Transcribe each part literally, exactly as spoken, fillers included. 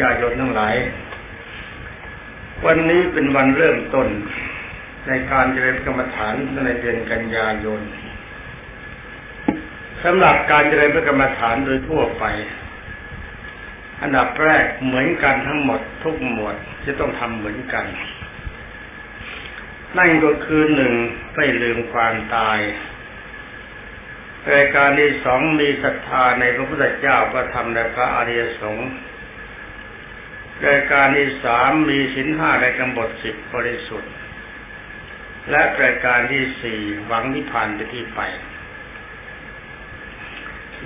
ญาติโยมทั้งหลายวันนี้เป็นวันเริ่มต้นในการเจริญกรรมฐานในเดือนกันยายนสำหรับการเจริญกรรมฐานโดยทั่วไปอันดับแรกเหมือนกันทั้งหมดทุกหมวดจะต้องทำเหมือนกันนั่นก็คือหนึ่งไม่ลืมความตายรายการที่สองมีศรัทธาในพระพุทธเจ้าพระธรรมและพระอริยสงฆ์รายการที่สามมีศีลห้าในกำหนดสิบบริสุทธิ์และรายการที่สี่หวังนิพพานเป็นที่ไป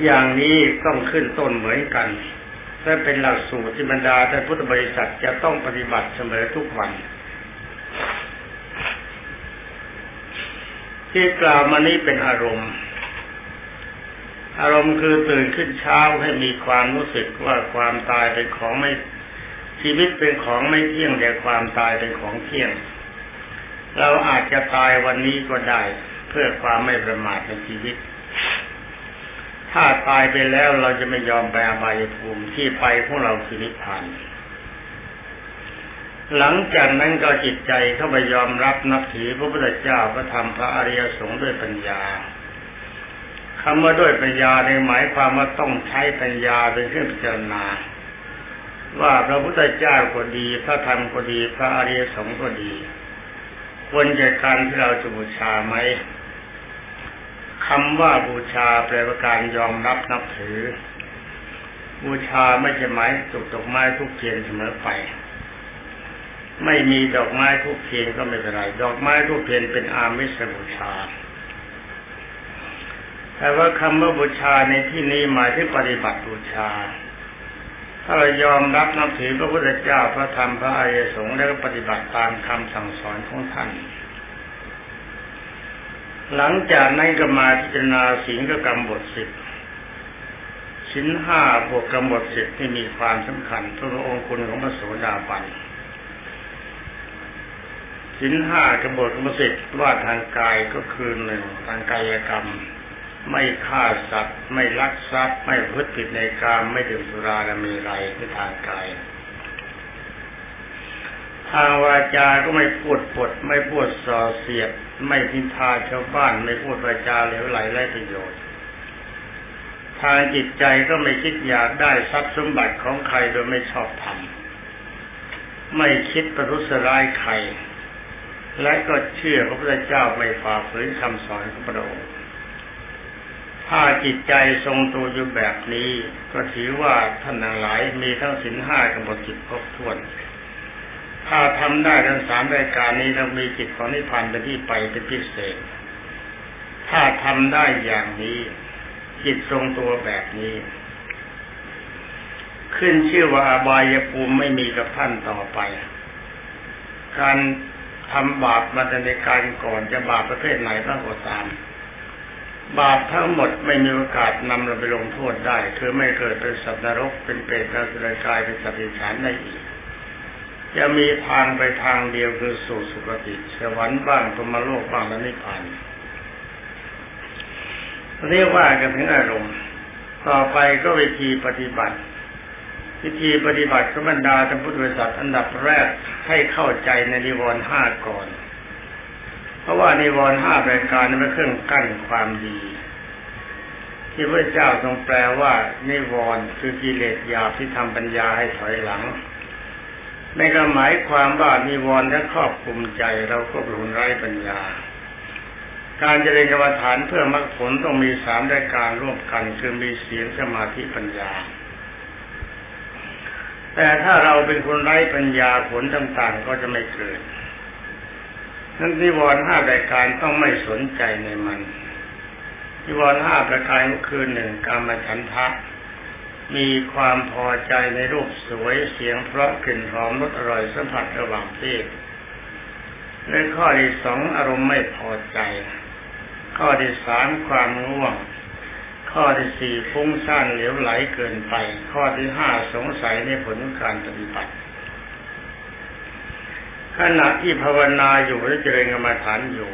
อย่างนี้ต้องขึ้นต้นเหมือนกันและเป็นหลักสูตรที่บรรดาท่านพุทธบริษัทจะต้องปฏิบัติเสมอทุกวันที่กล่าวมานี้เป็นอารมณ์อารมณ์คือตื่นขึ้นเช้าให้มีความรู้สึกว่าความตายเป็นของไม่ชีวิตเป็นของไม่เที่ยงแต่ความตายเป็นของเที่ยงเราอาจจะตายวันนี้ก็ได้เพื่อความไม่ประมาทในชีวิตถ้าตายไปแล้วเราจะไม่ยอมไปอบายภูมิที่ไปของเราคือนิพพานหลังจากนั้นก็จิตใจเข้าไปยอมรับนับถือพระพุทธเจ้าพระธรรมพระอริยสงฆ์ด้วยปัญญาคำว่าด้วยปัญญาในหมายความว่าต้องใช้ปัญญาเป็นเครื่องพิจารณาว่าพระพุทธเจ้าก็ดีพระธรรมก็ดีพระอริยสงฆ์ก็ดีควรจะการที่เราจะบูชาไหมคำว่าบูชาแปลว่าการยอมรับนับถือบูชาไม่ใช่หมายจุดดอกไม้ทุกเทียนเสมอไปไม่มีดอกไม้ทุกเทียนก็ไม่เป็นไรดอกไม้ทุกเทียนเป็นอามิสบูชาแต่ว่าคำว่าบูชาในที่นี้หมายถึงปฏิบัติบูชาถ้าเรายอมรับนับถือพระพุทธเจ้าพระธรรมพระอริยสงฆ์แล้วก็ปฏิบัติตามคำสั่งสอนของท่านหลังจากนั้นก็มาพิจารณาศีลกับกรรมบทสิบศีลห้าบวกกรรมบทสิบที่มีความสำคัญพระองค์คุณของพระโสดาบันศีลห้ากรรมบทกรรมสิบว่าทางกายก็คือหนึ่งทางกายกรรมไม่ฆ่าสัตว์ไม่ลักทรัพย์ไม่พูดผิดในกามไม่ดื่มสุราและมีไรในทางกายทางวาจาก็ไม่พูดปดไม่พูดส่อเสียดไม่ทินทาชาวบ้านไม่พูดวาจาเหลวไหลไร้ประโยชน์ทางจิตใจก็ไม่คิดอยากได้ทรัพย์สมบัติของใครโดยไม่ชอบธรรมไม่คิดประทุษร้ายใครและก็เชื่อพระพุทธเจ้าไม่ฝ่าฝืนคำสอนของพระองค์ถ้าจิตใจทรงตัวอยู่แบบนี้ก็ถือว่าท่านทั้งหลายมีทั้งศีลห้ากำหนดจิตครบถ้วนถ้าทำได้ทั้งสามรายการนี้เรามีจิตของนิพพานเป็นที่ไปเป็นพิเศษถ้าทำได้อย่างนี้จิตทรงตัวแบบนี้ขึ้นชื่อว่าอบายภูมิไม่มีกับท่านต่อไปการทำบาปมาแต่ในการก่อนจะบาปประเภทไหนก็ตามบาปทั้งหมดไม่มีโอกาสนำเราไปลงโทษได้คือไม่เกิดเป็นสัตว์นรกเป็นเปรตเป็นอสุรกายเป็นสัตว์เดรัจฉานได้อีกจะมีทางไปทางเดียวคือสู่สุคติสวรรค์บ้างพรหมโลกบ้างและนิพพานเรียกว่ากันถึงอารมณ์ต่อไปก็วิธีปฏิบัติวิธีปฏิบัติของบรรดาท่านพุทธบริษัทอันดับแรกให้เข้าใจในนิวรณ์ห้าก่อนเพราะว่านิวรณ์ห้าประการนั้นเป็นเครื่องกั้นความดีที่พระเจ้าทรงแปลว่านิวรณ์คือกิเลสหยาบที่ทำปัญญาให้ถอยหลังในก็หมายความว่านิวรณ์และครอบคลุมใจเราก็หลุนไร้ปัญญาการเจริญกรรมฐานเพื่อมรรคผลต้องมีสามรายการร่วมกันคือมีศีลสมาธิปัญญาแต่ถ้าเราเป็นคนไร้ปัญญาผลต่างๆก็จะไม่เกิดนั้นนิวรณ์ห้ารายการต้องไม่สนใจในมันนิวรณ์ห้าประการคือหนึ่งกามฉันทะมีความพอใจในรูปสวยเสียงเพราะกลิ่นหอมรสอร่อยสัมผัสระหว่างเพศในข้อที่สองอารมณ์ไม่พอใจข้อที่สามความง่วงข้อที่สี่ฟุ้งซ่านเหลวไหลเกินไปข้อที่ห้าสงสัยในผลของการปฏิบัติขณะที่ภาวนาอยู่หรือเจริญกรรมฐานอยู่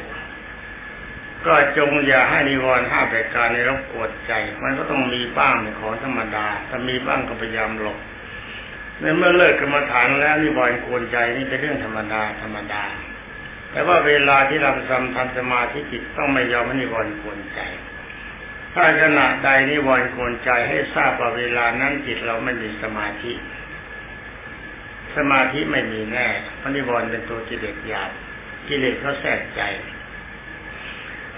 ก็จงอย่าให้นิวรณ์ห้าประการในรบกวนใจมันก็ต้องมีบ้างเป็นของธรรมดาถ้ามีบ้างก็พยายามหลบ ในเมื่อเลิกกรรมฐานแล้วนิวรณ์กวนใจนี่เป็นเรื่องธรรมดาธรรมดาแต่ว่าเวลาที่เราทำทำสมาธิจิตต้องไม่ยอมให้นิวรณ์กวนใจถ้าขณะใดนิวรณ์กวนใจให้ทราบว่าเวลานั้นจิตเราไม่มีสมาธิสมาธิไม่มีแน่เพราะนิวรณ์เป็นตัวกิเลสหยาบกิเลสเขาแทรกใจ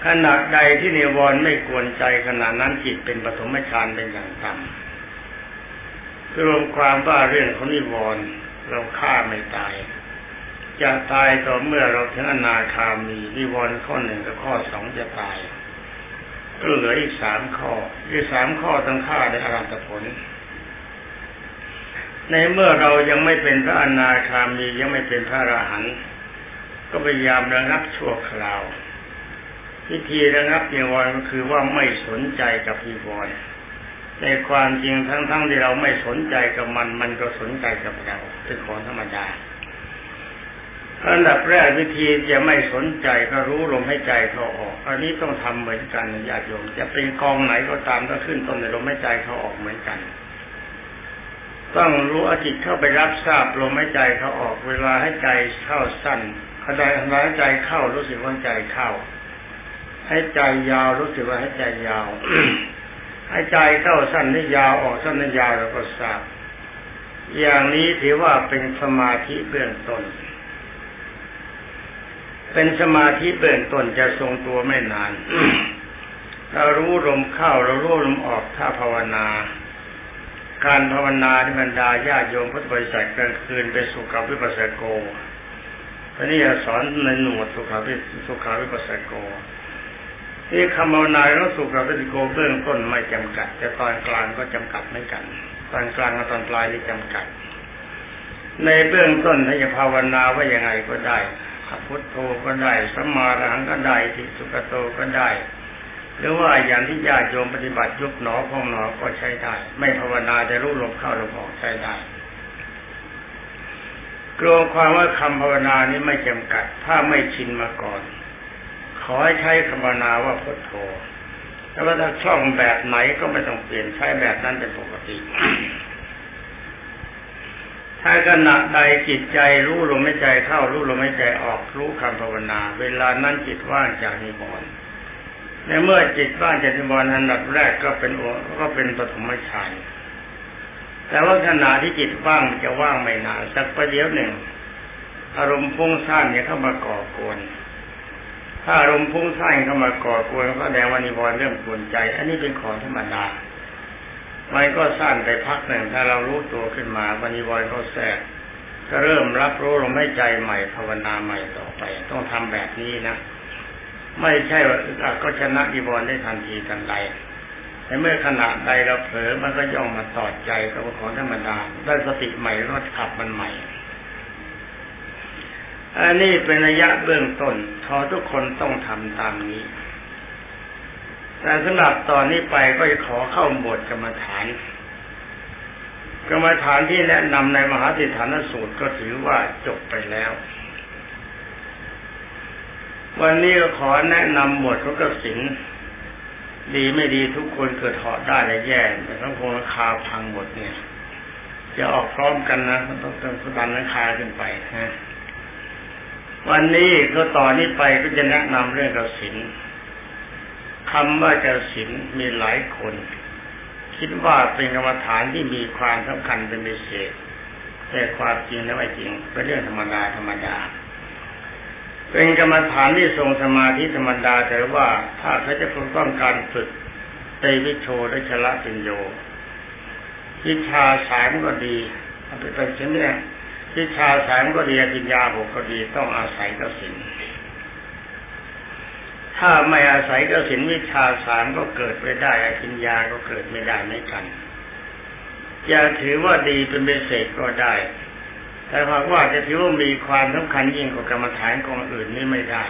ขณะใดที่นิวรณ์ไม่กวนใจขณะนั้นจิตเป็นปฐมฌานเป็นอย่างต่ำรวมความว่าเรื่องของนิวรณ์เราฆ่าไม่ตายจะตายต่อเมื่อเราถึงอนาคามีนิวรณ์ข้อหนึ่งกับข้อสองจะตายก็เหลืออีกสามข้ออีกสามข้อต้องฆ่าในอรหัตผลในเมื่อเรายังไม่เป็นพระอนาคามียังไม่เป็นพระอรหันต์ก็พยายามระงับชั่วคราววิธีระงับนิวรณ์ก็คือว่าไม่สนใจกับนิวรณ์ในความจริงทั้งๆที่เราไม่สนใจกับมันมันก็สนใจกับเราเป็นของธรรมดาอันดับแรกวิธีจะไม่สนใจก็รู้ลมหายใจเข้าออกอันนี้ต้องทำเหมือนกันญาติโยมจะเป็นกองไหนก็ตามก็ขึ้นต้นในลมหายใจเข้าออกเหมือนกันต้องรู้อจิตเข้าไปรับทราบลมหายใจเข้าออกเวลาให้ใจเข้าสั้นหายใจหายใจเข้ารู้สึกว่าใจเข้าให้ใจยาวรู้สึกว่าให้ใจยาว ให้ใจเข้าสั้นให้ยาวออกสั้นให้ยาวแล้วก็ทราบอย่างนี้ถือว่าเป็นสมาธิเบื้องต้นเป็นสมาธิเบื้องต้นจะทรงตัวไม่นาน เรารู้ลมเข้าเรารู้ลมออกถ้าภาวนาการภาวนาที่บรรดาญาโยมพุทธบริษัทกลางคืนเป็นสุขวิปัสสโกพระนี่สอนในหนวดสุขวิสุขวิปัสสโกที่คำภาวนาของสุขวิปัสสโกเบื้องต้นไม่จำกัดแต่ตอนกลางก็จำกัดไม่กันตอนกลางกับตอนปลายนี่จำกัดในเบื้องต้นถ้าจะภาวนาว่ายังไงก็ได้พุทโธก็ได้สัมมาอรหังก็ได้ทิสุกโตก็ได้หรือว่าอย่างที่ญาติโยมปฏิบัติยุบหนอพองหนอก็ใช้ได้ไม่ภาวนาแต่รู้ลมเข้าลมออกใช้ได้กลัวความว่าคำภาวนานี้ไม่จำกัดถ้าไม่ชินมาก่อนขอให้ใช้คำภาวนาว่าพุทโธแต่ว่าถ้าคล่องแบบไหนก็ไม่ต้องเปลี่ยนใช้แบบนั้นเป็นปกติถ้าขณะใดจิตใจรู้ลมหายใจเข้ารู้ลมหายใจออกรู้คำภาวนาเวลานั้นจิตว่างจากนิวรณ์ในเมื่อจิตว่างจากนิวรณ์อันดับแรกก็เป็นโอก็เป็นปฐมฌานแต่ว่าขณะที่จิตว่างมันจะว่างไม่นานสักประเดี๋ยวหนึ่งอารมณ์ฟุ้งซ่านเนี่ยเข้ามาก่อกวนถ้าอารมณ์ฟุ้งซ่านเข้ามาก่อกวนก็แสดงว่านิวรณ์เริ่มกวนใจอันนี้เป็นของธรรมดามันก็สั้นไปพักหนึ่งถ้าเรารู้ตัวขึ้นมาบริวารเขาแทรกก็เริ่มรับรู้ลมหายใจใหม่ภาวนาใหม่ต่อไปต้องทำแบบนี้นะไม่ใช่ว่าก็ชนะนิวรณ์ได้ทันทีทันใดแต่เมื่อขณะใดเราเผลอมันก็ย่องมาตอดใจกับของธรรมดาได้สติใหม่รอดขับมันใหม่อันนี้เป็นระยะเบื้องต้นทอทุกคนต้องทำตามนี้แต่สำหรับตอนนี้ไปก็จะขอเข้าหมวดกรรมฐานกรรมฐานที่แนะนำในมหาสิทธันนสูตรก็ถือว่าจบไปแล้ววันนี้ก็ขอแนะนำหมวดของกสิณดีไม่ดีทุกคนเกิดเหาะได้และแย่แต่ต้องคงราคาพังหมดเนี่ยจะออกพร้อมกันนะมันต้องเติมสตันราคาขึ้นไปนะวันนี้ก็ต่อนนี้ไปก็จะแนะนำเรื่องกสิณคำว่ากสิณมีหลายคนคิดว่าเป็นกรรมฐานที่มีความสำคัญเป็นพิเศษแต่ความจริงและไม่จริงเป็นเรื่องธรรมดาธรรมดาเป็นกรรมฐานที่ทรงสมาธิธรรมดาแต่ว่าถ้าเขาจะต้องการฝึกเตวิโชและชละปิญโญวิชาสามก็ดีเอาไปเป็นเช่นนี้วิชาสามก็ดีปัญญาหกก็ดีต้องอาศัยกสิณถ้าไม่อาศัยกสิณวิชาสามก็เกิดไม่ได้อภิญญาก็เกิดไม่ได้ไม่กันจะถือว่าดีเป็นพิเศษก็ได้แต่หากว่าจะถือว่ามีความสำคัญยิ่งกว่ากรรมฐานของอื่นนี่ไม่ได้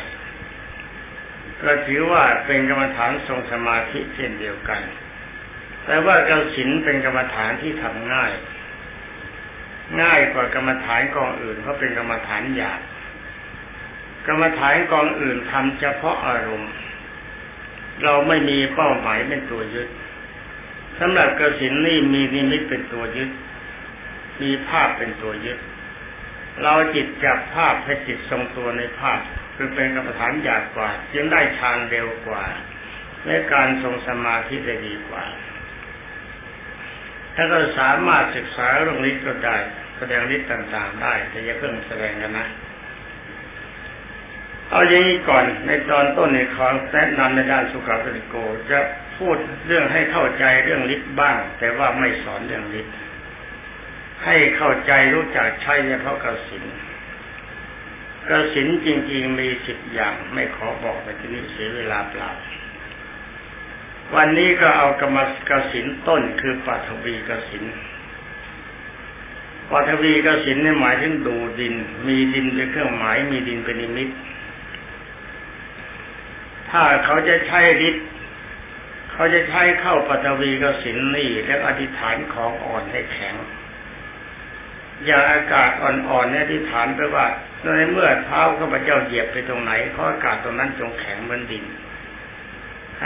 ก็ถือว่าเป็นกรรมฐานทรงสมาธิเช่นเดียวกันแต่ว่ากสิณเป็นกรรมฐานที่ทำง่ายง่ายกว่ากรรมฐานของอื่นเพราะเป็นกรรมฐานหยาบกรรมฐานกองอื่นทำเฉพาะอารมณ์เราไม่มีเป้าหมายเป็นตัวยึดสำหรับกสิณนี่มีนิมิตเป็นตัวยึด มีภาพเป็นตัวยึดเราจิตจับภาพให้จิตทรงตัวในภาพคือเป็นกรรมฐานยากกว่าจึงได้ฌานเร็วกว่าและการทรงสมาธิได้ดีกว่าถ้าเราสามารถศึกษาเรื่องฤทธิ์ก็ได้แสดงฤทธิ์ต่างๆได้แต่อย่าเพิ่งแสดงกันนะเอาอย่างนี้ก่อนในตอนต้นในขอแนะนำในด้านสุขภิริโกจะพูดเรื่องให้เข้าใจเรื่องฤทธิ์บ้างแต่ว่าไม่สอนเรื่องฤทธิ์ให้เข้าใจรู้จักใช้เฉพาะกสิณกสิณจริงๆมีสิบอย่างไม่ขอบอกไปที่นี่เสียเวลาเปล่าวันนี้ก็เอากรรมกสิณต้นคือปฐวีกสิณปฐวีกสิณนี่หมายถึงดูดินมีดินเป็นเครื่องหมายมีดินเป็นนิมิตถ้าเขาจะใช้ฤทธิ์เขาจะใช้เข้าปฐวีกสิณนี่แล้วอธิษฐานของอ่อนให้แข็งอย่างอากาศอ่อนๆเนี่ยอธิษฐานไปว่าในเมื่อเท้าข้าพเจ้าเหยียบไปตรงไหนขออากาศตรงนั้นจงแข็งเหมือนดิน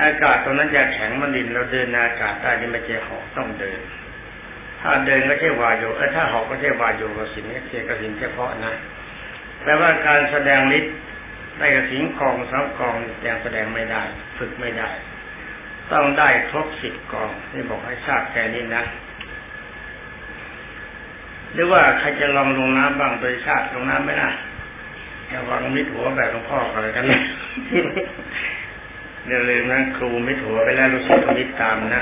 อากาศตรงนั้นจะแข็งเหมือนดินเราเดินอากาศได้นี่ไม่ใช่หอกต้องเดินถ้าเดินก็ใช่วาโยเออถ้าหอกก็ใช่วาโยกสิณนี่คือกสิณเฉพาะนะแปลว่าการแสดงฤทธิ์ได้กสิณกองสามกองยังแสดงไม่ได้ฝึกไม่ได้ต้องได้ครบสิบกองนี่บอกให้ทราบแค่นี้นะหรือว่าใครจะลองลงน้ำบ้างโดยชาติลงน้ำไม่ได้ระวังมิดหัวแบบหลวงพ่ออะไรกันนะเดี๋ยวลืมนะครูมิดหัวไปแล้วรู้สึกมิดตามนะ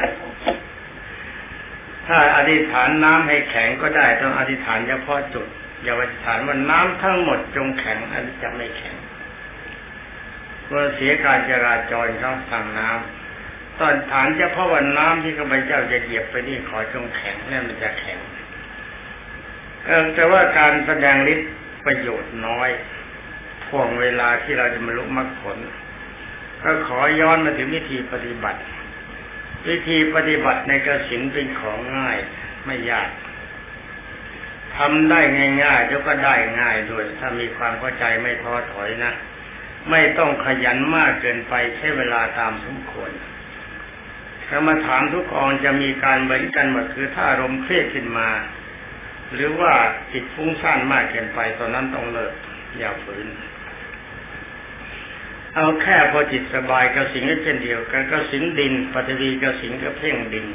ถ้าอธิษฐานน้ำให้แข็งก็ได้ต้องอธิษฐานเฉพาะจุดอย่าอธิษฐานว่าน้ำทั้งหมดจงแข็งอันจะไม่แข็งเพื่อเสียการจราจรช่องทางน้ำตอนฐานเฉพาะวันน้ำที่ข้าพเจ้าจะเหยียบไปนี่ขอจงแข็งนั่นมันจะแข็งแต่ว่าการแสดงฤทธิ์ประโยชน์น้อยพ่วงเวลาที่เราจะบรรลุมรรคผลก็ขอย้อนมาถึงวิธีปฏิบัติวิธีปฏิบัติในกสิณเป็นของง่ายไม่ยากทำได้ง่ายๆแล้วก็ได้ง่ายด้วยถ้ามีความเข้าใจไม่ท้อถอยนะไม่ต้องขยันมากเกินไปใช้เวลาตามสมควรกรรมฐานทุกองจะมีการเหมือนกันหมดคือถ้าอารมณ์เครียดขึ้นมาหรือว่าจิตฟุ้งซ่านมากเกินไปตอนนั้นต้องเลิกอย่าฝืนเอาแค่พอจิตสบายกสิณก็เช่นเดียวกันกสิณดินปฐวีกสิณก็เพ่งดิน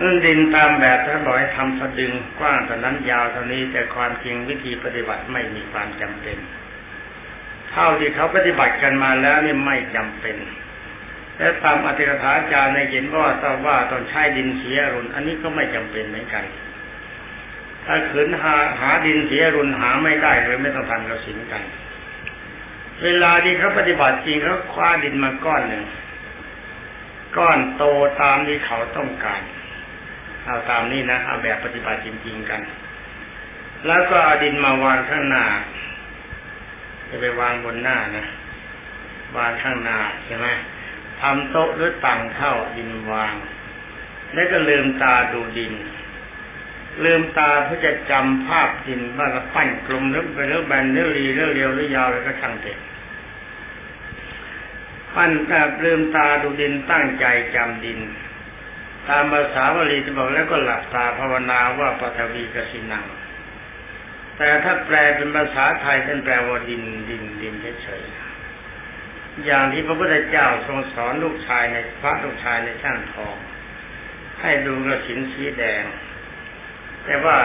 นั่นดินตามแบบท่านบอกให้ทำสะดึงกว้างเท่านั้นยาวเท่านี้แต่ความจริงวิธีปฏิบัติไม่มีความจำเป็นเท่าที่เขาปฏิบัติกันมาแล้วนี่ไม่จำเป็นและตามอธิกถาจารย์ในเห็นว่าทราบว่าตอนใช้ดินเสียรุนอันนี้ก็ไม่จำเป็นเหมือนกันถ้าขืนหาหาดินเสียรุนหาไม่ได้เลยไม่ต้องทำกสิณกันเวลาที่เขาปฏิบัติจริงเขาคว้าดินมาก้อนหนึ่งก้อนโตตามที่เขาต้องการเอาตามนี้นะเอาแบบปฏิบัติจริงๆกันแล้วก็เอาดินมาวางข้างหน้าจะไปวางบนหน้านะวางข้างหน้าใช่ไหมทำโต๊ะหรือตั้งเท่าดินวางแล้วก็ลืมตาดูดินลืมตาเพื่อจะจำภาพดินว่าเราปั้นกลมหรือเป็นหรือแบนหรือรีหรือเรียวหรือยาวอะไรก็ช่างเถอะปั้นแบบลืมตาดูดินตั้งใจจำดินตามภาษาบาลีจะบอกแล้วก็หลับตาภาวนาว่าปฐวีกสิณังแต่ถ้าแปลเป็นภาษาไทยท่านแปลว่าดินดินดินเฉยๆอย่างที่พระพุทธเจ้าทรงสอนลูกชายในพระลูกชายในช่างทองให้ดูกสิณสีแดงแต่ว่า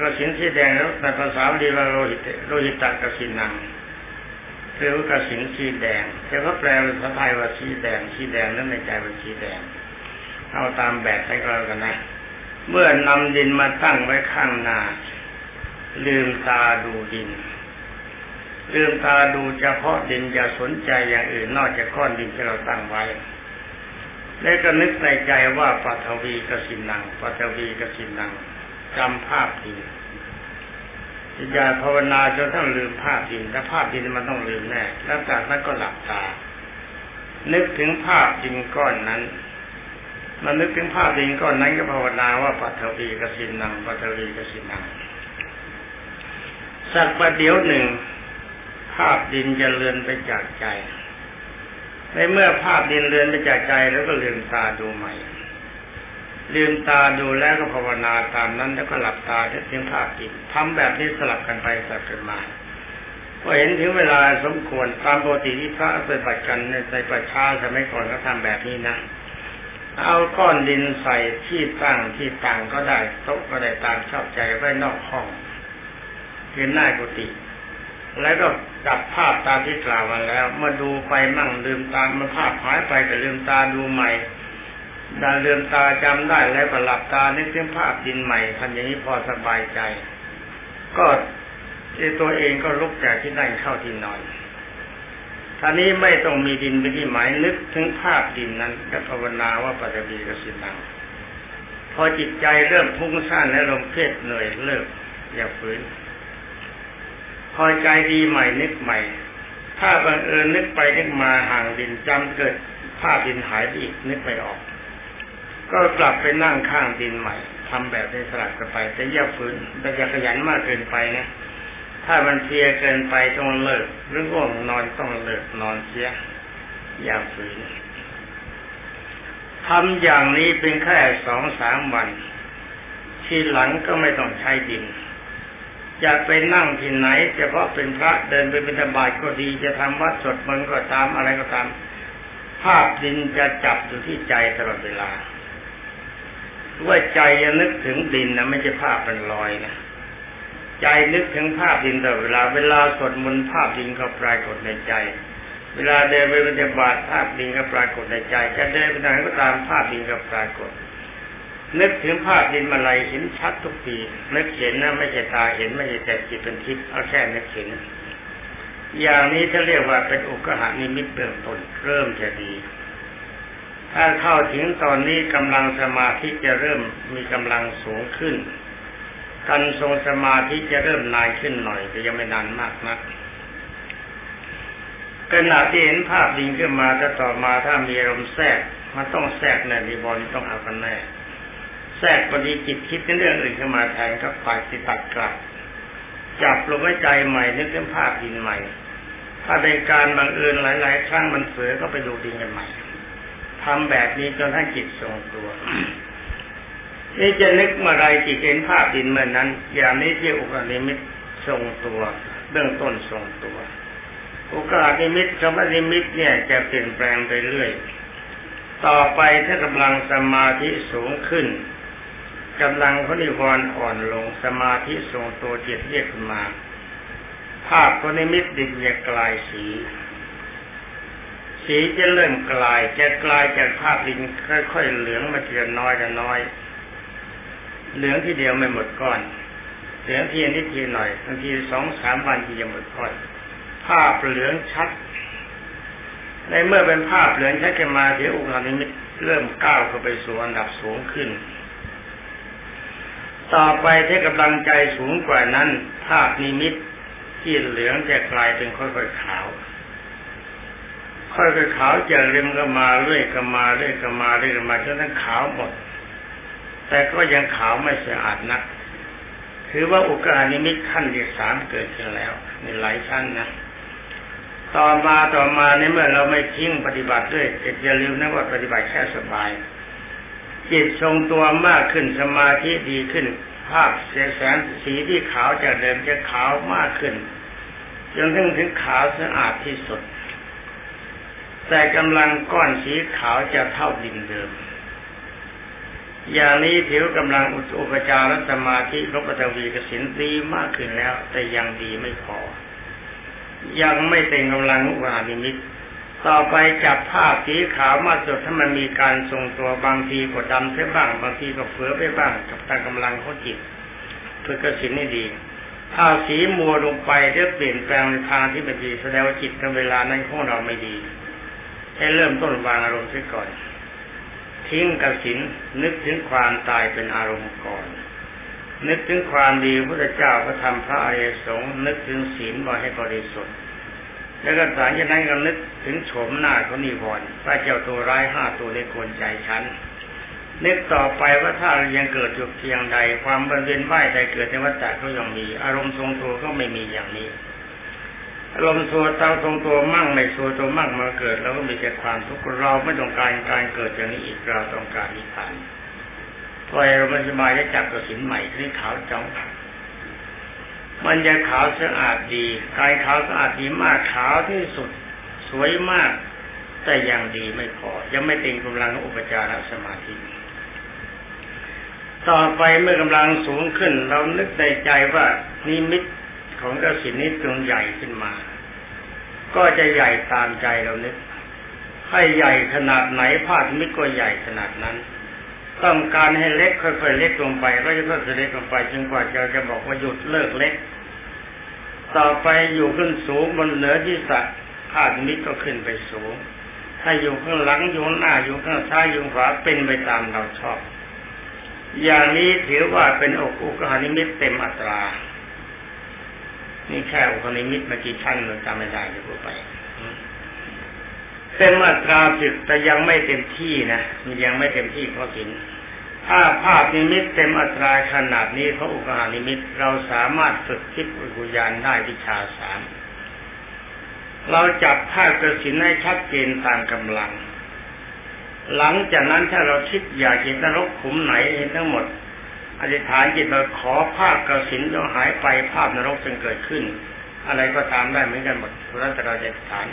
กสิณสีแดงแล้วในภาษาบาลีว่าโลหิตโลหิตกสิณังเรียกว่ากสิณสีแดงแต่ว่าแปลเป็นภาษาไทยว่าสีแดงสีแดงนั้นในใจเป็นสีแดงเอาตามแบบให้เรากันนะเมื่อนำดินมาตั้งไว้ข้างหน้าลืมตาดูดินลืมตาดูเฉพาะดินอย่าสนใจอย่างอื่นนอกจากก้อนดินที่เราตั้งไว้และก็นึกในใจว่าปฐวีกสิณังปฐวีกสิณังจำภาพดินอย่าภาวนาจนทั้งลืมภาพดินถ้าภาพดินมันต้องลืมแน่แล้วจากนั้นก็หลับตานึกถึงภาพดินก้อนนั้นมันนึกถึงภาพดินก้อนนั้นก็ภาวนาว่าปฐวีกสิณังปฐวีกสิณังสักประเดี๋ยวหนึ่งภาพดินจะเลือนไปจากใจในเมื่อภาพดินเลือนไปจากใจแล้วก็ลืมตาดูใหม่ ลืมตาดูแล้วก็ภาวนาตามนั้นแล้วก็หลับตาเพียงท่ากินทำแบบนี้สลับกันไปสลับกันมาพอเห็นถึงเวลาสมควรตามปกติที่พระปฏิบัติกันในใจประชาสมัยก่อนก็ทำแบบนี้นะเอาก้อนดินใส่ที่ตั้งที่ตั้งก็ได้โต๊ะก็ได้ตามชอบใจไว้นอกห้องคือหน้ากุฏิแล้วก็ดับภาพตามที่กล่าวมาแล้วมาดูไปมั่งลืมตามาภาพหายไปก็ลืมตาดูใหม่ดันลืมตาจำได้แล้วก็หลับตานึกถึงภาพดินใหม่ทำอย่างนี้พอสบายใจก็ตัวเองก็ลุกจากที่นั่งเข้าที่นอนท่านี้ไม่ต้องมีดินเป็นที่หมายนึกถึงภาพดินนั้นก็ภาวนาว่าปัจจุบันก็สินังพอจิตใจเริ่มพุ่งซ่านและลมเพลิดเหนื่อยเลิกอย่าฝืนพอใจดีใหม่นึกใหม่ถ้าบังเอิญนึกไปนึกมาห่างดินจำเกิดภาพดินหายไปอีกนึกไม่ออกก็กลับไปนั่งข้างดินใหม่ทำแบบนี้สลับกันไปแต่อย่าฝืนแต่อย่าขยันมากเกินไปนะถ้ามันเพลียเกินไปต้องเลิกหรือง่วงนอนต้องเลิกนอนเสียอย่าฝืนทำอย่างนี้เป็นแค่ สองถึงสาม วันทีหลังก็ไม่ต้องใช้ดินอยากไปนั่งที่ไหนเฉพาะเป็นพระเดินไปบิณฑบาตก็ดีจะทำวัดสดมันก็ตามอะไรก็ตามภาพดินจะจับอยู่ที่ใจตลอดเวลาว่าใจยังนึกถึงดินนะไม่ใช่ภาพมันลอยนะใจนึกถึงภาพดินตลอดเวลาเวลาสวดมนต์ภาพดินก็ปรากฏในใจเวลาเดินไปบิณฑบาตภาพดินก็ปรากฏในใจจะเดินไปไหนก็ตามภาพดินก็ปรากฏนึกถึงภาพดินมาลัยเห็นชัดทุกทีนึกเห็นนะไม่ใช่ตาเห็นไม่ใช่แต่จิตเป็นทิพย์เอาแค่นึกเห็นอย่างนี้ถ้าเรียกว่าเป็นอุกหนิมิตเบื้องต้นเริ่มจะดีถ้าเข้าถึงตอนนี้กำลังสมาธิจะเริ่มมีกำลังสูงขึ้นการทรงสมาธิจะเริ่มนานขึ้นหน่อยแต่ยังไม่นานมากนักขณะที่เห็นภาพดินขึ้นมาแต่ต่อมาถ้ามีอารมณ์แทรกมันต้องแทรกแน่นิวรณ์ต้องเอากันแน่แทรกพอดีจิตคิดเรื่องอื่นขึ้นมาแทนก็ฝ่ายติดตัดกลับจับลมหายใจใหม่นึกถึงภาพดินใหม่ถ้าเป็นการบังเอิญหลายๆครั้งมันเผลอก็ไปดูดินกันใหม่ทำแบบนี้จนให้จิตทรงตัวนี่จะนึกเมื่อไรจิตเห็นภาพดินเมื่อนั้นอย่างนี้ที่อุกหนิมิตทรงตัวเบื้องต้นทรงตัวอุกหนิมิตสัมปนิมิตเนี่ยจะเปลี่ยนแปลงไปเรื่อยต่อไปถ้ากำลังสมาธิสูงขึ้นกำลังของนิวรณ์อ่อนลงสมาธิทรงตัวจิตเรียกขึ้นมาภาพของนิมิตดินจะกลายสีสีจะเริ่มกลายจะกลายจากภาพดินค่อยๆเหลืองมาทีละน้อยละน้อยเหลืองทีเดียวไม่หมดก้อนเหลืองทีนิดทีหน่อยบางที สองถึงสาม วันที่จะหมดก้อนภาพเหลืองชัดในเมื่อเป็นภาพเหลืองชัดขึ้นมาที่อุกหนิมิตเริ่มก้าวเข้าไปสู่อันดับสูงขึ้นต่อไปถ้ากำลังใจสูงกว่านั้นภาพนิมิตที่เหลืองจะกลายเป็นค่อยๆขาวค่อยๆขาวจากเริ่มก็มาเรื่อยก็มาเรื่อยก็มาเรื่อยมาจนทั้งขาวหมดแต่ก็ยังขาวไม่สะอาดนักถือว่าอุกหนิมิตขั้นที่สามเกิดขึ้นแล้วในหลายชั้นนะต่อมาต่อมาในเมื่อเราไม่ทิ้งปฏิบัติด้วยอย่าลืมนะว่าปฏิบัติแค่สบายจิตทรงตัวมากขึ้นสมาธิดีขึ้นภาพแสงสีที่ขาวจากเดิมจะขาวมากขึ้นจนถึงถึงขาวสะอาดที่สุดแต่กำลังก้อนสีขาวจะเท่าดินเดิมอย่างนี้ผิวกำลังอุปจารสมาธิรบปฐวีกสิณดีมากขึ้นแล้วแต่ยังดีไม่พอยังไม่เต็มกำลังอุกหนิมิตต่อไปจับภาพสีขาวมาจดถ้ามันมีการทรงตัวบางทีก็ดำไปบ้างบางทีก็เฟือไปบ้างกับตามกำลังของจิตเพื่อกสิณให้ดีถ้าสีมัวลงไปเริ่มเปลี่ยนแปลงในทางที่ไม่ดีแสดงว่าจิตในเวลานั้นของเราไม่ดีให้เริ่มต้นวางอารมณ์เสียก่อนทิ้งกสิณนึกถึงความตายเป็นอารมณ์ก่อนนึกถึงความดีพระเจ้าพระธรรมพระอริยสงฆ์นึกถึงศีลบ่ให้บริสุทธิ์แล้วก็หลังจากนั้นก็นึกถึงโฉมหน้าของนิวรณ์ว่าเจ้าตัวร้ายห้าตัวได้กวนใจฉันนึกต่อไปว่าถ้าเรายังเกิดอยู่เพียงใดความบังเอิญว่ายใดเกิดในวัฏจักรก็ยังมีอารมณ์ทรงตัวก็ไม่มีอย่างนี้อารมณ์ตัวตามทรงตัวมั่งไม่ทรงตัวมั่งมาเกิดแล้วก็มีแต่ความทุกข์เราไม่ต้องการการเกิดอย่างนี้อีกเราต้องการนิพพาน ไฟมันสบายได้จับกระสินใหม่ที่ขาวจ้องมันจะขาวสะอาดดีกายขาวสะอาดดีมากขาวที่สุดสวยมากแต่ยังดีไม่พอยังไม่เต็มกำลังอุปจารสมาธิต่อไปเมื่อกำลังสูงขึ้นเรานึกในใจว่านิมิตของกสิณนี้จงใหญ่ขึ้นมาก็จะใหญ่ตามใจเรานึกให้ใหญ่ขนาดไหนภาพนิมิตก็ใหญ่ขนาดนั้นต้องการให้เล็กค่อยๆเล็กลงไปก็จะค่อยๆเล็กลงไปจนกว่าเราจะบอกว่าหยุดเลิกเล็กต่อไปอยู่ขึ้นสูงบนเหนือที่สักภาพนิมิตก็ขึ้นไปสูงถ้าอยู่ข้างหลังอยู่หน้าอยู่ข้างซ้ายอยู่ขวาเป็นไปตามเราชอบอย่างนี้ถือว่าเป็นอกอุกหนิมิตเต็มอัตรานี่แค่อุกหนิมิตเมื่อกี้ชั้นเราจำไม่ได้เลยไปเต็มอัตราจิตแต่ยังไม่เต็มที่นะมันยังไม่เต็มที่เพราะกินถ้าภาพนิมิตเต็มอัตราขนาดนี้เพราะอุกหนิมิตเราสามารถฝึกทิพย์อุกุญญาณได้วิชาสามเราจับภาพกระสินให้ชัดเจนตามกำลังหลังจากนั้นถ้าเราคิดอยากเห็นนรกขุมไหนเห็นทั้งหมดอธิษฐานจิตเราขอภาพกสิณจะหายไปภาพนรกจึงเกิดขึ้นอะไรก็ตามได้เหมือนกันหมดเราแต่เราอธิษฐาน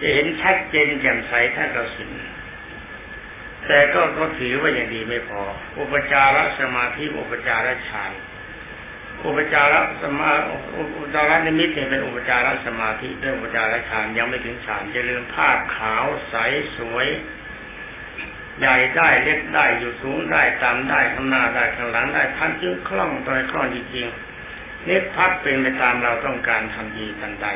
จะเห็นชัดเจนแจ่มใสท่านกสิณแต่ก็ก็ถือว่าอย่างดีไม่พออุปจารสมาธิอุปจารฌานอุปจารสมาอุปจารนิมิตเป็นอุปจารสมาธิเป็นอุปจารฌานยังไม่ถึงฌานจะเรื่องภาพขาวใสสวยใหญ่ได้เล็กได้อยู่สูงได้ต่ำได้ข้างหน้าได้ข้างหลังได้ทันจึงคล่องต่อยคล่องจริงๆนิพพานเป็นไปตามเราต้องการทำดีทันใด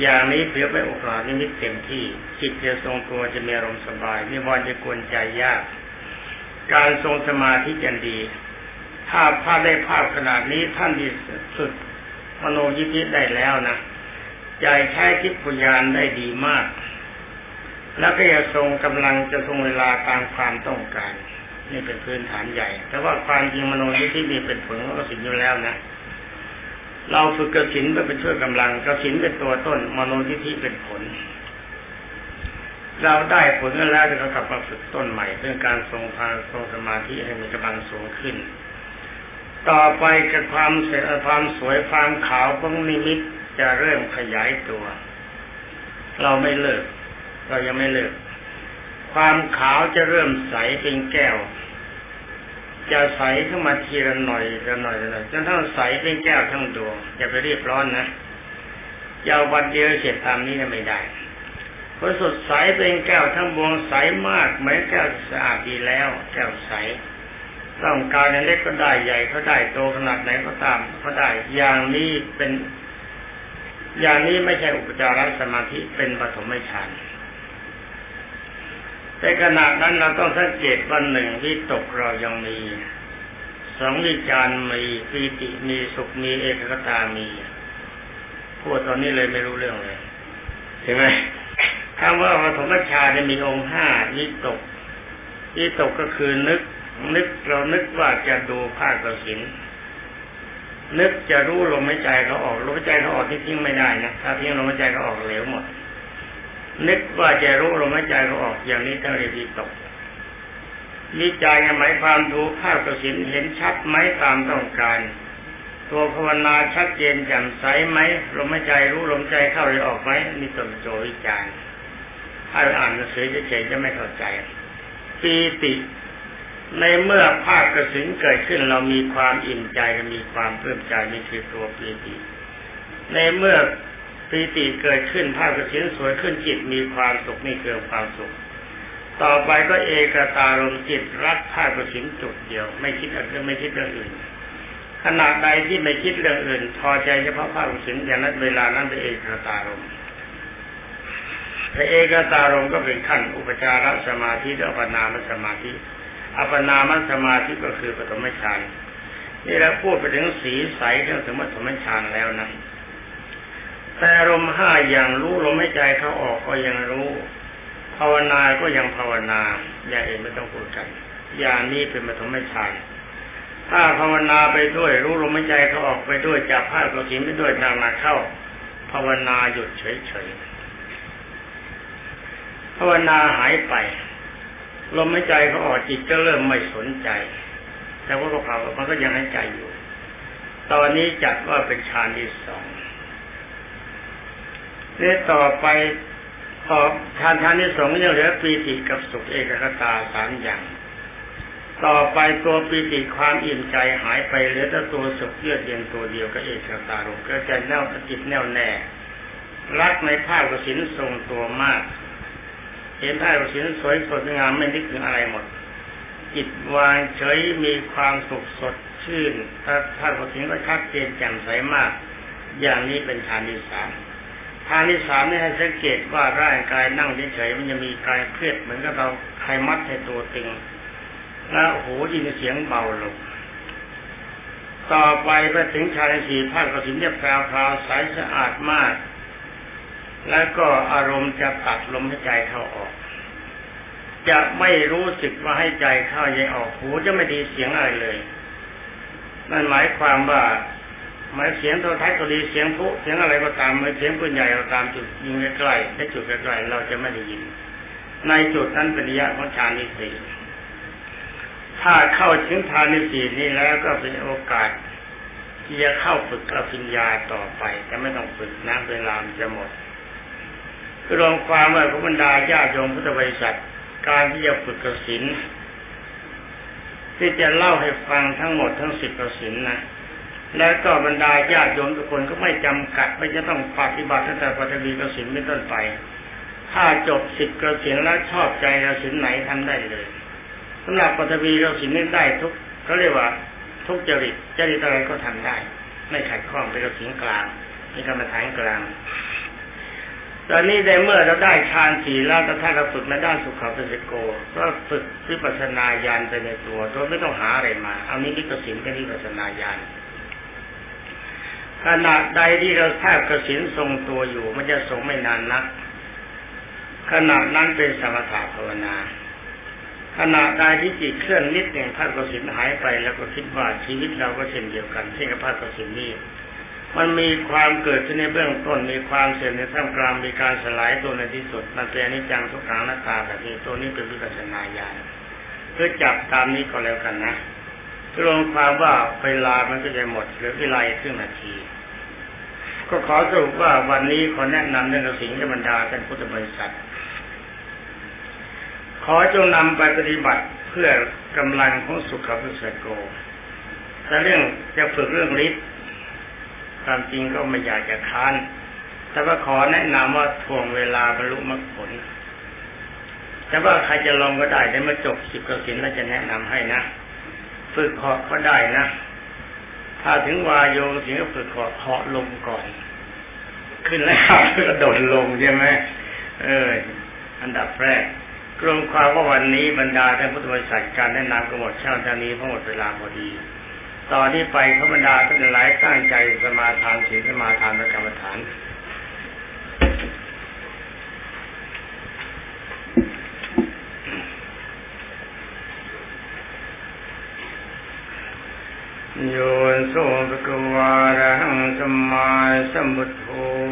อย่างนี้เพื่อไปอุปาณิมิตเต็มที่จิตจะทรงตัวจะมีอารมณ์สบายนิวรณ์จะกวนใจยากการทรงสมาธิกันดีถ้าภาพได้ภาพขนาดนี้ท่านดีสุดมโนยิทธิได้แล้วนะใจใช้ทิพยานได้ดีมากแล้วก็จะทรงกำลังจะทรงเวลาตามความต้องการนี่เป็นพื้นฐานใหญ่แต่ว่าความจริงมโนยิทธิมีเป็นผลของกสิณอยู่แล้วนะเราฝึกกสิณเพื่อเป็นช่วยกำลังกสิณเป็นตัวต้นมโนยิทธิเป็นผลเราได้ผลแล้วเรากลับมาฝึกต้นใหม่เรื่องการทรงทางทรงสมาธิให้มีกำลังสูงขึ้นต่อไปกับความเสถียรความสวยความขาวของนิมิตจะเริ่มขยายตัวเราไม่เลิกเรายังไม่เลิกความขาวจะเริ่มใสเป็นแก้วจะใสขึ้นมาทีละหน่อยละหน่อยละหน่อยจนทั้งใสเป็นแก้วทั้งดวงอย่าไปรีบร้อนนะอย่าวันเดียวเสร็จตามนี้ไม่ได้เพราะสดใสเป็นแก้วทั้งดวงใสมากเหมือนแก้วสะอาดดีแล้วแก้วใสต้องการเล็กก็ได้ใหญ่ก็ได้โตขนาดไหนก็ตามก็ได้อย่างนี้เป็นอย่างนี้ไม่ใช่อุปจารสมาธิเป็นปฐมฌานแต่ขณะนั้นเราต้องสังเกตว่าหนึ่งวิตกเรายังมีสองวิจารมีปีติมีสุขมีเอกคตามีพูดตอนนี้เลยไม่รู้เรื่องเลยเห็นไหมคำว่าปฐมฌานจะมีองค์ห้าวิตกวิตกก็คือนึกนึกเรานึกว่าจะดูภาพกสิณนึกจะรู้ลมหายใจเขาออกลมหายใจเขาออกที่ทิ้งไม่ได้นะถ้าทิ้งลมหายใจเขาออกเหลวหมดนึกว่าจะรู้ลมหายใจเขาออกอย่างนี้ต้องเรียกวิตกวิจารหมายความดูภาพกสิณเห็นชัดไหมตามต้องการตัวภาวนาชัดเจนแจ่มใสไหมลมหายใจรู้ลมใจเข้าหรือออกไหมนี่ต้องโจวิจารถ้าอ่านหนังสือเฉยๆจะไม่เข้าใจปีติในเมื่อภาพกสิณเกิดขึ้นเรามีความอิ่มใจและมีความปลื้มใจนี่คือตัวปีติในเมื่อปีติเกิดขึ้นภาพกสิณสวยขึ้นจิตมีความสุขนี่คือความสุขต่อไปก็เอกตารมณ์จิตรักภาพกสิณจุดเดียวไม่คิดอะไรไม่คิดเรื่องอื่นขณะใดที่ไม่คิดเรื่องอื่นพอใจเฉพาะภาพกสิณอย่างนั้นเวลานั้นเป็นเอกตารมณ์แต่เอกตารมณ์ก็เป็นขั้นอุปจารสมาธิและอัปปนามสมาธิอัปปนามสมาธิก็คือปฐมฌานนี่เราพูดไปถึงสีใสเรื่องถึงปฐมฌานแล้วนะแต่อารมณ์ห้าอย่างรู้ลมหายใจเข้าออกก็ยังรู้ภาวนาก็ยังภาวนาอย่างอื่นไม่ต้องพูดกันอย่างนี้เป็นปฐมฌานถ้าภาวนาไปด้วยรู้ลมหายใจเข้าออกไปด้วยจับภาพกสิณไปด้วยนำมาเข้าภาวนาหยุดเฉยๆภาวนาหายไป ลมหายใจเขาออกจิตก็เริ่มไม่สนใจแต่ว่าเขามันก็ยังหายใจอยู่ตอนนี้จัดว่าเป็นฌานที่สองเรื่อยต่อไปพอฌานฌานที่สองก็ยังเหลือปีติกับสุขเอกคตาสามอย่างต่อไปตัวปีติความอิ่มใจหายไปเหลือแต่ตัวสุขเยือกเย็นตัวเดียวกับเอกคตาลมก็จะแน่วจิตแน่วแน่รักในภาพกสิณทรงตัวมากเห็นภาพกสิณสวยสดงามไม่นึกถึงอะไรหมดจิตวางเฉยมีความสุขสดชื่นถ้าภาพกสิณก็ชัดเจนแจ่มใสมากอย่างนี้เป็นฌานที่สามฌานที่สามนี่ให้สังเกตว่าร่างกายนั่งเฉยๆมันจะมีการเครียดเหมือนกับเราใครมัดให้ตัวตึงและหูได้ยินเสียงเบาลงต่อไปไปถึงฌานที่สี่ภาพกสิณจะแผ่วพราวใสสะอาดมากแล้วก็อารมณ์จะตัดลมหายใจเข้าออกจะไม่รู้สึกว่าให้ใจเข้าใจออกหูจะไม่ดีเสียงอะไรเลยนั่นหมายความว่าหมายเสียงโทรทัศน์ก็ดีเสียงพุเสียงอะไรก็ตามหมายเสียงปืนใหญ่ก็ตามจุดยิงใกล้ๆและจุดใกล้ๆเราจะไม่ได้ยินในจุดนั้นเป็นระยะของฌานที่สี่ถ้าเข้าถึงฌานที่สี่นี้แล้วก็เป็นโอกาสที่จะเข้าฝึกอภิญญาต่อไปจะไม่ต้องฝึกนะเวลาจะหมดรวมความว่าพระบรรดาญาติโยมพุทธบริษัทการที่จะฝึกกสิณที่จะเล่าให้ฟังทั้งหมดทั้งสิบกสิณนะแล้วก็บรรดาญาติโยมทุกคนก็ไม่จำกัดไม่จะต้องปฏิบัติตั้งแต่ปฐวีกสิณเป็นต้นไปถ้าจบสิบกสิณแล้วชอบใจกสิณไหนทำได้เลยสำหรับปฐวีกสิณนี่ได้ทุกเขาเรียกว่าทุกจริตจริตอะไรก็ทำได้ไม่ขัดข้องเป็นกสิณกลางเป็นกรรมฐานกลางตอนนี้ได้เมื่อเราได้ฌานสี่แล้วถ้าเราฝึกในด้านสุขปัสสิโกก็ฝึกวิปัสสนาญาณไปในตัวโดยไม่ต้องหาอะไรมาเอานี้นิกสิณกับวิปัสสนาญาณขณะใดที่เราแทบกสิณทรงตัวอยู่มันจะทรงไม่นานนักขณะนั้นเป็นสมถะภาวนาขณะใดที่จิตเคลื่อนนิดหนึ่งแทบกสิณหายไปแล้วก็คิดว่าชีวิตเราก็เช่นเดียวกันเช่นกับแทบกสิณนี้มันมีความเกิดขึ้นในเบื้องต้นมีความเสื่อมในท่ามกลางมีการสลายตัวในที่สุดมันเป็นอนิจจังทุกขังอนัตตาแบบนี้ตัวนี้เป็นวิปัสสนาญาณเพื่อจับตามนี้ก็แล้วกันนะรวมความว่าเวลามันก็จะหมดเหลือเวลาครึ่งนาทีก็ขอสรุปว่าวันนี้ขอแนะนำเรื่องกสิณกับบรรดาท่านพุทธบริษัทขอจงนำไปปฏิบัติเพื่อกำลังของสุขปัสสิโกแต่เรื่องจะฝึกเรื่องฤทธิ์ความจริงก็ไม่อยากจะค้านแต่ว่าขอแนะนำว่าถ่วงเวลาบรรลุมรรคผลแต่ว่าใครจะลองก็ได้แต่เมื่อจบสิบกสิณแล้วจะแนะนำให้นะฝึกเหาะก็ได้นะถ้าถึงวายโยถึงก็ฝึกเหาะเหาะลงก่อนขึ้นแล้วก็โดดลงใช่ไหมเอออันดับแรกกลุ่มความว่าวันนี้บรรดาท่านพุทธบริษัทการแนะนำก็หมดเช้าตอนนี้เพราะหมดเวลาพอดีตอนที่ไปพระบรรดาท่านหลายตั้งใจสมาทานศีลสมาทานกรรมฐานโยโสภควาอรหังสัมมาสัมพุทโธ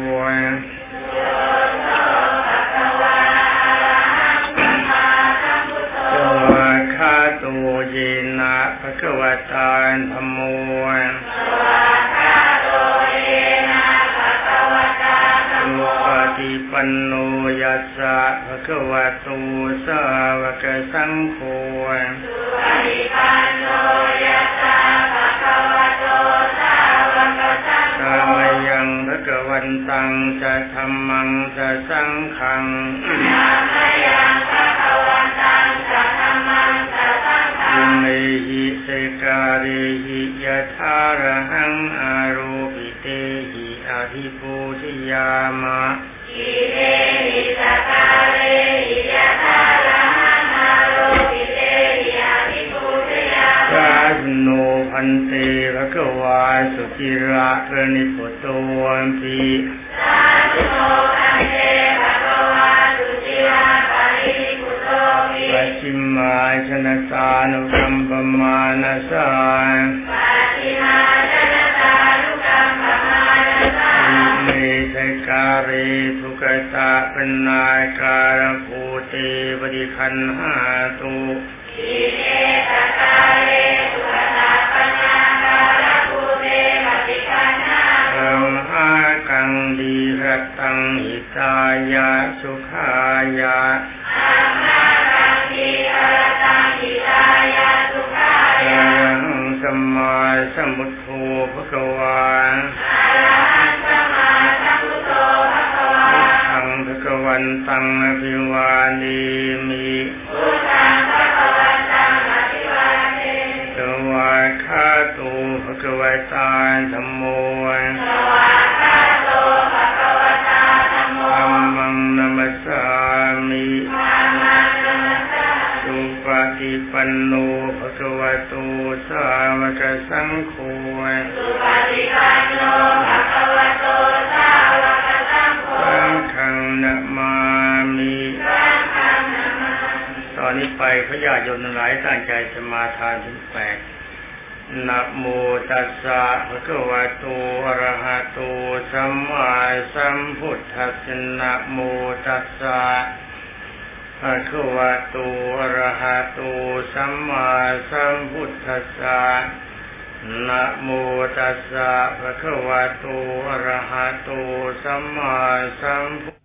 ภควตาธัมโมสวากาโตเยนะภควตาธัมโมปฏิปันโนยัสสะภควตุสาวกสังโฆปฏิปันโนยัสสะภควตุสาวกสังโฆธัมมังยังภควันตังจะธัมมังจะสังฆังธัมมังยังภควันตังจะธัมมังจะสังฆังหิเสการิหิยะทาระหังอโรปิเตหิอธิปูชยามะหิเตหิสการิหิยะทาระหังอโรปิเตหิอธิปูชยามะสัสโนพันเตภควาสุจิระกรณิโกโตอัมภิสัสโนพันเตภควาสุจิระกรณิโกโตอัมภิปัจฉิมาชนะสานุกัมปมานะสาปัจฉิมาชนะสานุกัมปมานะสาเมสการิทุกตะปนายการภูเตปฏิ ขันหาตุอิเตตตาเลสุขตาปนาคาระภูเตมติขันหาธัมมากังดีรตังหิตายะสุขายะธัมมากังดีรตังหิตายะสุขายะหังสัมมาสัมพุทโธภะคะวาวันตังอภิวานิมิพุทธังภะคะวันตังอภิวานิสวากขาโตภะคะวะตาธัมโมสวากขาโตภะคะวะตาธัมโมธัมมังนะมัสสามิธัมมังนะมัสสามิสุปฏิปันโนภะคะวะโตสาวกสังโฆสุปฏิปันโนภะคะวะโตสาวกสังโฆสังฆังนะมามิตอนนี้ไปพระญาติโยมทั้งหลายตั้งใจสมาทานถึงแปดนะโมตัสสะภะคะวะโตอะระหะโตสัมมาสัมพุทธัสสะนะโมตัสสะภะคะวะโตอะระหะโตสัมมาสัมพุทธัสสะนะโมตัสสะภะคะวะโตอะระหะโตสัมมาสัมพุทธัสสะ